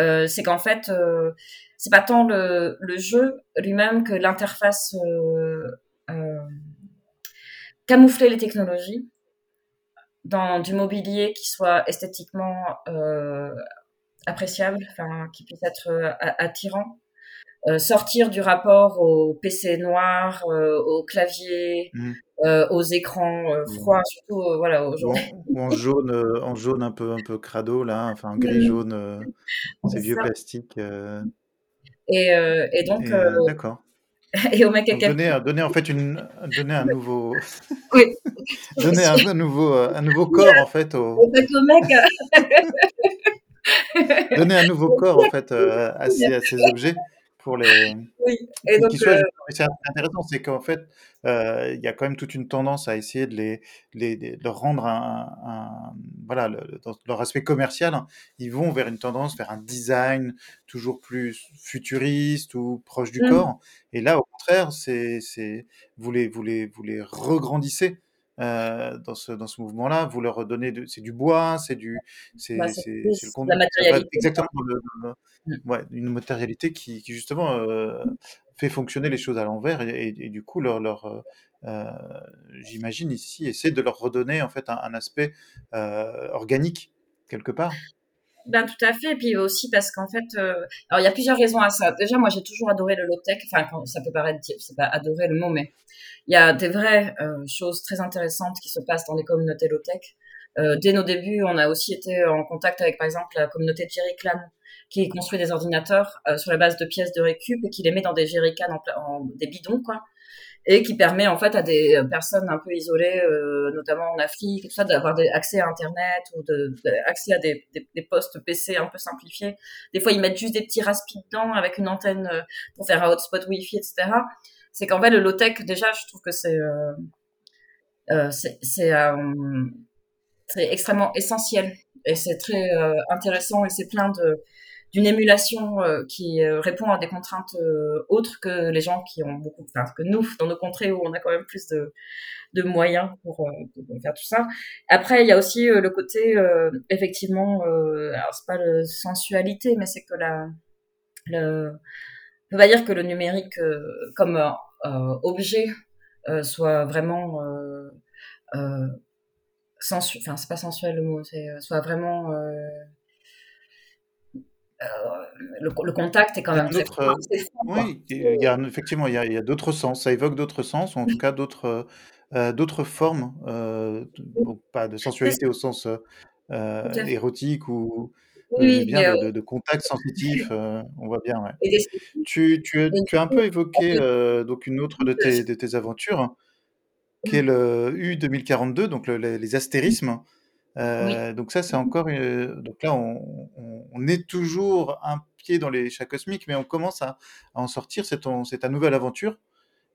Euh, c'est qu'en fait, euh, c'est pas tant le, le jeu lui-même que l'interface, euh, euh, camoufler les technologies dans du mobilier qui soit esthétiquement, euh, appréciable, enfin qui puisse être euh, attirant, euh, sortir du rapport au P C noir, euh, au clavier, mmh. euh, aux écrans euh, froids, mmh. surtout euh, voilà aujourd'hui. Ou en, ou en jaune, euh, en jaune un peu un peu crado là, enfin gris jaune, euh, ces vieux ça. plastiques. Euh... Et euh, et donc. Et, euh, euh, d'accord. Et au mec à donner, donner en fait une, donner un nouveau, oui. donner un, un nouveau, un nouveau corps en fait au. Au mec. Donner un nouveau corps en fait euh, à, ces, à ces objets pour les. Oui. Et donc, soient, euh... c'est intéressant, c'est qu'en fait il euh, y a quand même toute une tendance à essayer de les, les de leur rendre un, un voilà le, dans leur aspect commercial, hein, ils vont vers une tendance, vers un design toujours plus futuriste ou proche du mmh. corps. Et là au contraire, c'est c'est vous les vous les vous les regrandissez. Euh, dans ce dans ce mouvement là vous leur donnez de, c'est du bois, c'est du c'est ouais, c'est, c'est, c'est, c'est le contenu, exactement le, le, ouais, une matérialité qui, qui justement euh, fait fonctionner les choses à l'envers et, et, et du coup leur leur euh, j'imagine ici essaie de leur redonner en fait un, un aspect euh, organique quelque part. Ben, tout à fait. Et puis aussi parce qu'en fait, euh, alors il y a plusieurs raisons à ça. Déjà, moi, j'ai toujours adoré le low-tech. Enfin, quand, ça peut paraître, c'est pas adorer le mot, mais il y a des vraies euh, choses très intéressantes qui se passent dans les communautés low-tech. Euh, dès nos débuts, on a aussi été en contact avec, par exemple, la communauté de Jerry Clan, qui construit des ordinateurs euh, sur la base de pièces de récup et qui les met dans des jerrycans, en, en des bidons, quoi. Et qui permet en fait à des personnes un peu isolées, euh, notamment en Afrique, tout ça, d'avoir des, accès à Internet ou de, de, accès à des, des, des postes P C un peu simplifiés. Des fois, ils mettent juste des petits raspi dedans avec une antenne pour faire un hotspot Wi-Fi, et cetera. C'est qu'en fait, le low-tech, déjà, je trouve que c'est euh, euh, c'est, c'est, euh, c'est extrêmement essentiel et c'est très euh, intéressant et c'est plein de d'une émulation euh, qui euh, répond à des contraintes euh, autres que les gens qui ont beaucoup, enfin que nous dans nos contrées où on a quand même plus de de moyens pour, euh, pour faire tout ça. Après il y a aussi euh, le côté euh, effectivement, euh, alors c'est pas la sensualité mais c'est que la le on peut pas dire que le numérique euh, comme euh, euh, objet euh, soit vraiment euh, euh, sensu, enfin c'est pas sensuel le mot, c'est euh, soit vraiment euh, Euh, le, le contact est quand même très fort. Oui, il y a, effectivement, il y a, il y a d'autres sens, ça évoque d'autres sens, ou en tout cas d'autres, euh, d'autres formes, euh, bon, pas de sensualité au sens euh, érotique ou oui, bien de, de, de contact sensitif, euh, on voit bien. Ouais. Tu, tu, tu as un peu évoqué euh, donc une autre de tes, de tes aventures, qui est le U deux mille quarante-deux, donc le, les, les astérismes. Euh, oui. Donc ça c'est encore une... donc là on, on, on est toujours un pied dans les chats cosmiques mais on commence à, à en sortir, c'est, ton, c'est ta nouvelle aventure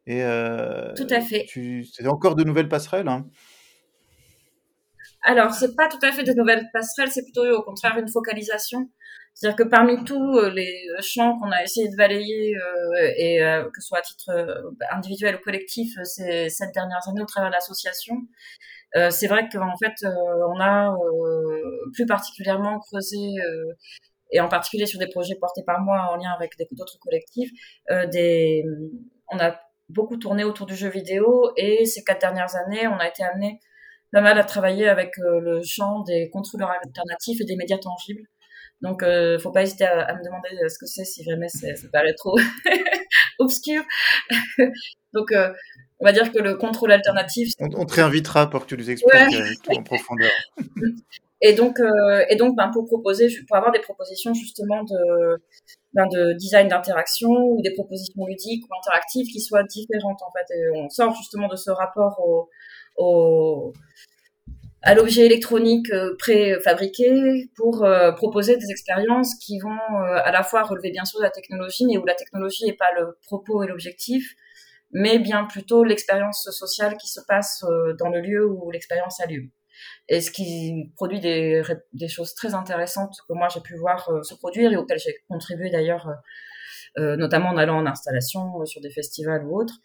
et euh, tout à fait tu... c'est encore de nouvelles passerelles hein. Alors c'est pas tout à fait de nouvelles passerelles, c'est plutôt au contraire une focalisation, c'est-à-dire que parmi tous les champs qu'on a essayé de balayer euh, et euh, que ce soit à titre individuel ou collectif ces sept dernières années au travers de l'association, Euh, c'est vrai qu'en fait, euh, on a euh, plus particulièrement creusé, euh, et en particulier sur des projets portés par moi en lien avec des, d'autres collectifs, euh, des, on a beaucoup tourné autour du jeu vidéo et ces quatre dernières années, on a été amené pas mal à travailler avec euh, le champ des contrôleurs alternatifs et des médias tangibles. Donc, euh, faut pas hésiter à, à me demander ce que c'est si jamais c'est, ça paraît trop obscur. Donc, euh, on va dire que le contrôle alternatif... On, on te réinvitera pour que tu nous expliques ouais. tout en profondeur. Et donc, euh, et donc ben, pour, proposer, pour avoir des propositions justement de, ben, de design d'interaction ou des propositions ludiques ou interactives qui soient différentes en fait. Et on sort justement de ce rapport au, au, à l'objet électronique préfabriqué pour euh, proposer des expériences qui vont euh, à la fois relever bien sûr de la technologie mais où la technologie n'est pas le propos et l'objectif, mais bien plutôt l'expérience sociale qui se passe dans le lieu où l'expérience a lieu. et ce qui produit des, des choses très intéressantes que moi j'ai pu voir euh, se produire et auxquelles j'ai contribué d'ailleurs, euh, notamment en allant en installation euh, sur des festivals ou autres.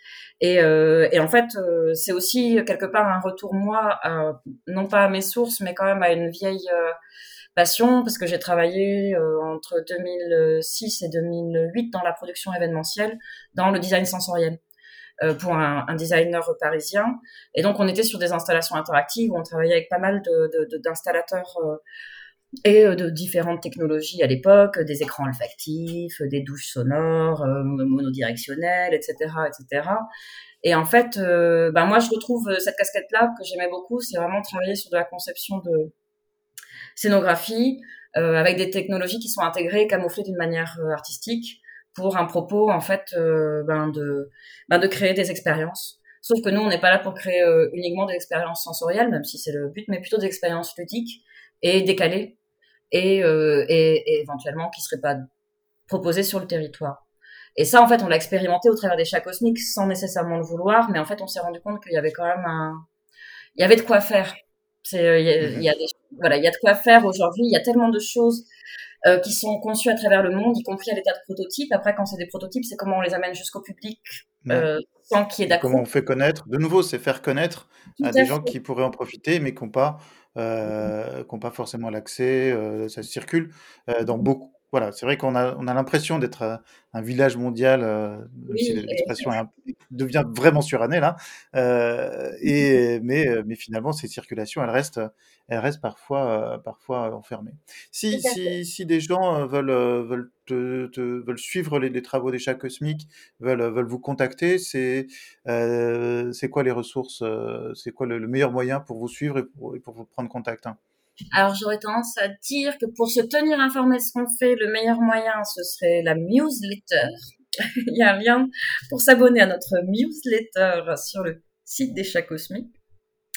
Et, euh, et en fait, euh, c'est aussi quelque part un retour, moi, à, non pas à mes sources, mais quand même à une vieille... Euh, passion, parce que j'ai travaillé euh, entre deux mille six et deux mille huit dans la production événementielle, dans le design sensoriel, euh, pour un, un designer parisien. Et donc, on était sur des installations interactives où on travaillait avec pas mal de, de, de, d'installateurs euh, et de différentes technologies à l'époque, des écrans olfactifs, des douches sonores, euh, monodirectionnelles, et cetera, et cetera. Et en fait, euh, ben moi, je retrouve cette casquette-là que j'aimais beaucoup, c'est vraiment travailler sur de la conception de scénographie, euh, avec des technologies qui sont intégrées et camouflées d'une manière euh, artistique pour un propos, en fait, euh, ben de ben de créer des expériences. Sauf que nous, on n'est pas là pour créer euh, uniquement des expériences sensorielles, même si c'est le but, mais plutôt des expériences ludiques et décalées et, euh, et, et éventuellement qui ne seraient pas proposées sur le territoire. Et ça, en fait, on l'a expérimenté au travers des chats cosmiques sans nécessairement le vouloir, mais en fait, on s'est rendu compte qu'il y avait quand même un... Il y avait de quoi faire. C'est, il y a, il y a des, voilà, il y a de quoi faire aujourd'hui. Il y a tellement de choses euh, qui sont conçues à travers le monde, y compris à l'état de prototype. Après, quand c'est des prototypes, c'est comment on les amène jusqu'au public, euh, sans qu'il y ait d'accord. Comment on fait connaître. De nouveau, c'est faire connaître Tout à, à des fait. gens qui pourraient en profiter, mais qui n'ont pas, euh, qui n'ont pas forcément l'accès. Euh, ça circule euh, dans beaucoup. Voilà, c'est vrai qu'on a, on a l'impression d'être un, un village mondial, euh, oui, l'expression oui. Un, devient vraiment surannée là, euh, et, mais, mais finalement, ces circulations, elles restent, elles restent parfois, euh, parfois enfermées. Si, si, si des gens veulent, veulent, te, te, veulent suivre les, les travaux des chats cosmiques, veulent, veulent vous contacter, c'est, euh, c'est quoi les ressources, euh, c'est quoi le, le meilleur moyen pour vous suivre et pour, et pour vous prendre contact, hein? Alors, j'aurais tendance à dire que pour se tenir informé de ce qu'on fait, le meilleur moyen, ce serait la newsletter. Il y a un lien pour s'abonner à notre newsletter sur le site des chats cosmiques.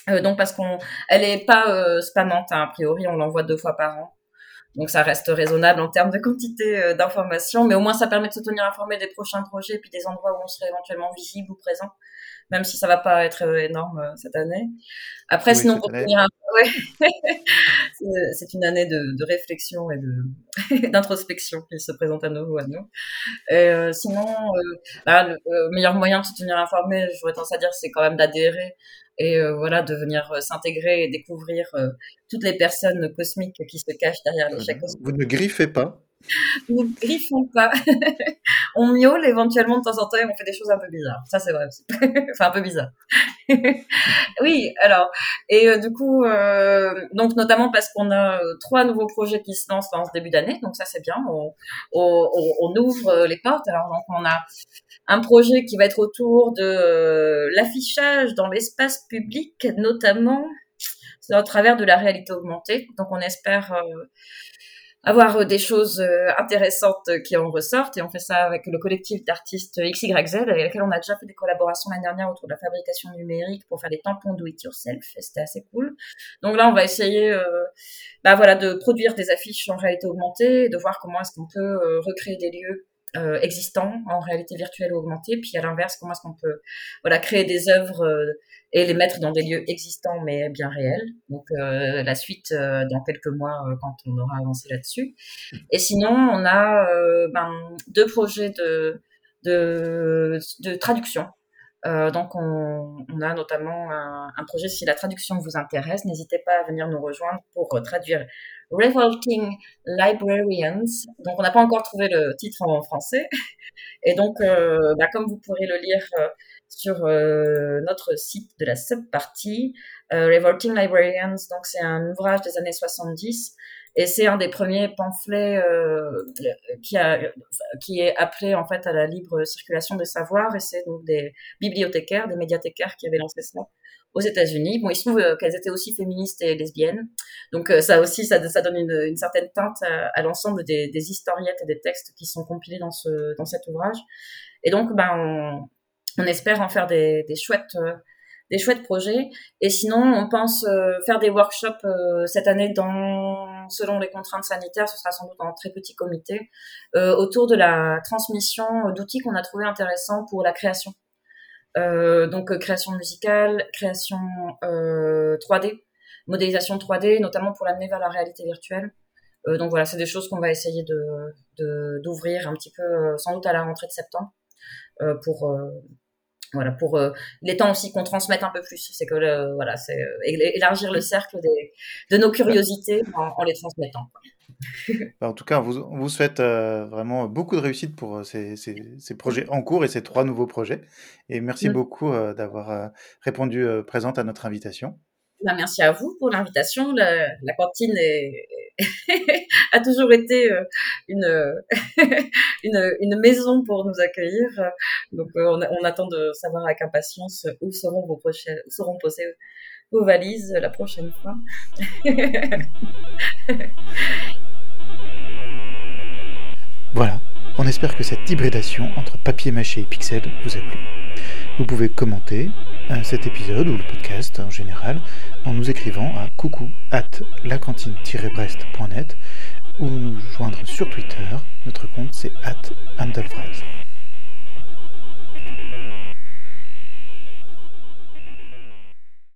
Euh, donc, parce qu'on, elle est pas euh, spamante, hein, a priori, on l'envoie deux fois par an. Donc, ça reste raisonnable en termes de quantité euh, d'informations, mais au moins, ça permet de se tenir informé des prochains projets et puis des endroits où on serait éventuellement visible ou présent, même si ça va pas être énorme euh, cette année. Après, oui, sinon, pour tenir un... ouais. c'est, c'est une année de, de réflexion et de d'introspection qui se présente à nouveau à nous. Et, euh, sinon, euh, bah, le euh, meilleur moyen de se tenir informé, j'aurais tendance à dire, c'est quand même d'adhérer et euh, voilà, de venir euh, s'intégrer et découvrir euh, toutes les personnes cosmiques qui se cachent derrière les euh, chats cosmiques. Vous ne griffez pas. Nous ne griffons pas. On miaule éventuellement de temps en temps et on fait des choses un peu bizarres. Ça, c'est vrai aussi. Enfin, un peu bizarre. Oui, alors. Et euh, du coup, euh, donc, notamment parce qu'on a euh, trois nouveaux projets qui se lancent en ce début d'année. Donc, ça, c'est bien. On, on, on, on ouvre euh, les portes. Alors, donc, on a un projet qui va être autour de euh, l'affichage dans l'espace public, notamment au travers de la réalité augmentée. Donc, on espère... Euh, avoir des choses intéressantes qui en ressortent, et on fait ça avec le collectif d'artistes X Y Z, avec lequel on a déjà fait des collaborations l'année dernière autour de la fabrication numérique pour faire des tampons do it yourself, et c'était assez cool. Donc là, on va essayer euh, bah voilà, de produire des affiches en réalité augmentée, de voir comment est-ce qu'on peut euh, recréer des lieux euh, existants en réalité virtuelle ou augmentée, puis à l'inverse, comment est-ce qu'on peut voilà, créer des œuvres euh, et les mettre dans des lieux existants mais bien réels. Donc euh, la suite euh, dans quelques mois euh, quand on aura avancé là-dessus. Et sinon, on a euh, ben, deux projets de, de, de traduction. Euh, donc on, on a notamment un, un projet, si la traduction vous intéresse, n'hésitez pas à venir nous rejoindre pour euh, traduire Revolting Librarians. Donc on n'a pas encore trouvé le titre en français. Et donc, euh, ben, comme vous pourrez le lire... Euh, sur euh, notre site de la sub-partie. Euh, Revolting Librarians, donc c'est un ouvrage des années soixante-dix, et c'est un des premiers pamphlets euh, qui, a, qui est appelé en fait à la libre circulation des savoirs, et c'est donc des bibliothécaires, des médiathécaires qui avaient lancé ça aux États-Unis. Bon, il se trouve euh, qu'elles étaient aussi féministes et lesbiennes, donc euh, ça aussi, ça, ça donne une, une certaine teinte à, à l'ensemble des, des historiettes et des textes qui sont compilés dans, ce, dans cet ouvrage. Et donc, ben, on... On espère en faire des, des chouettes, euh, des chouettes projets. Et sinon, on pense euh, faire des workshops euh, cette année dans, selon les contraintes sanitaires, ce sera sans doute en très petit comité, euh, autour de la transmission d'outils qu'on a trouvé intéressants pour la création. Euh, donc, euh, création musicale, création euh, trois D, modélisation trois D, notamment pour l'amener vers la réalité virtuelle. Euh, donc voilà, c'est des choses qu'on va essayer de, de, d'ouvrir un petit peu, sans doute à la rentrée de septembre, euh, pour... Euh, Voilà, pour, euh, il est temps aussi qu'on transmette un peu plus. C'est que, euh, voilà, c'est euh, élargir le cercle des, de nos curiosités en, en les transmettant. En tout cas, on vous, on vous souhaite euh, vraiment beaucoup de réussite pour ces, ces, ces projets en cours et ces trois nouveaux projets. Et merci mmh. beaucoup euh, d'avoir euh, répondu euh, présente à notre invitation. Ben, merci à vous pour l'invitation. La, la cantine est, a toujours été une, une, une maison pour nous accueillir. Donc, on, on attend de savoir avec impatience où seront, vos prochaines, où seront posées vos valises la prochaine fois. Voilà, on espère que cette hybridation entre papier mâché et pixels vous a plu. Vous pouvez commenter cet épisode ou le podcast en général en nous écrivant à coucou arobase lacantine tiret brest point net ou nous joindre sur Twitter. Notre compte c'est arobase amdalvraz.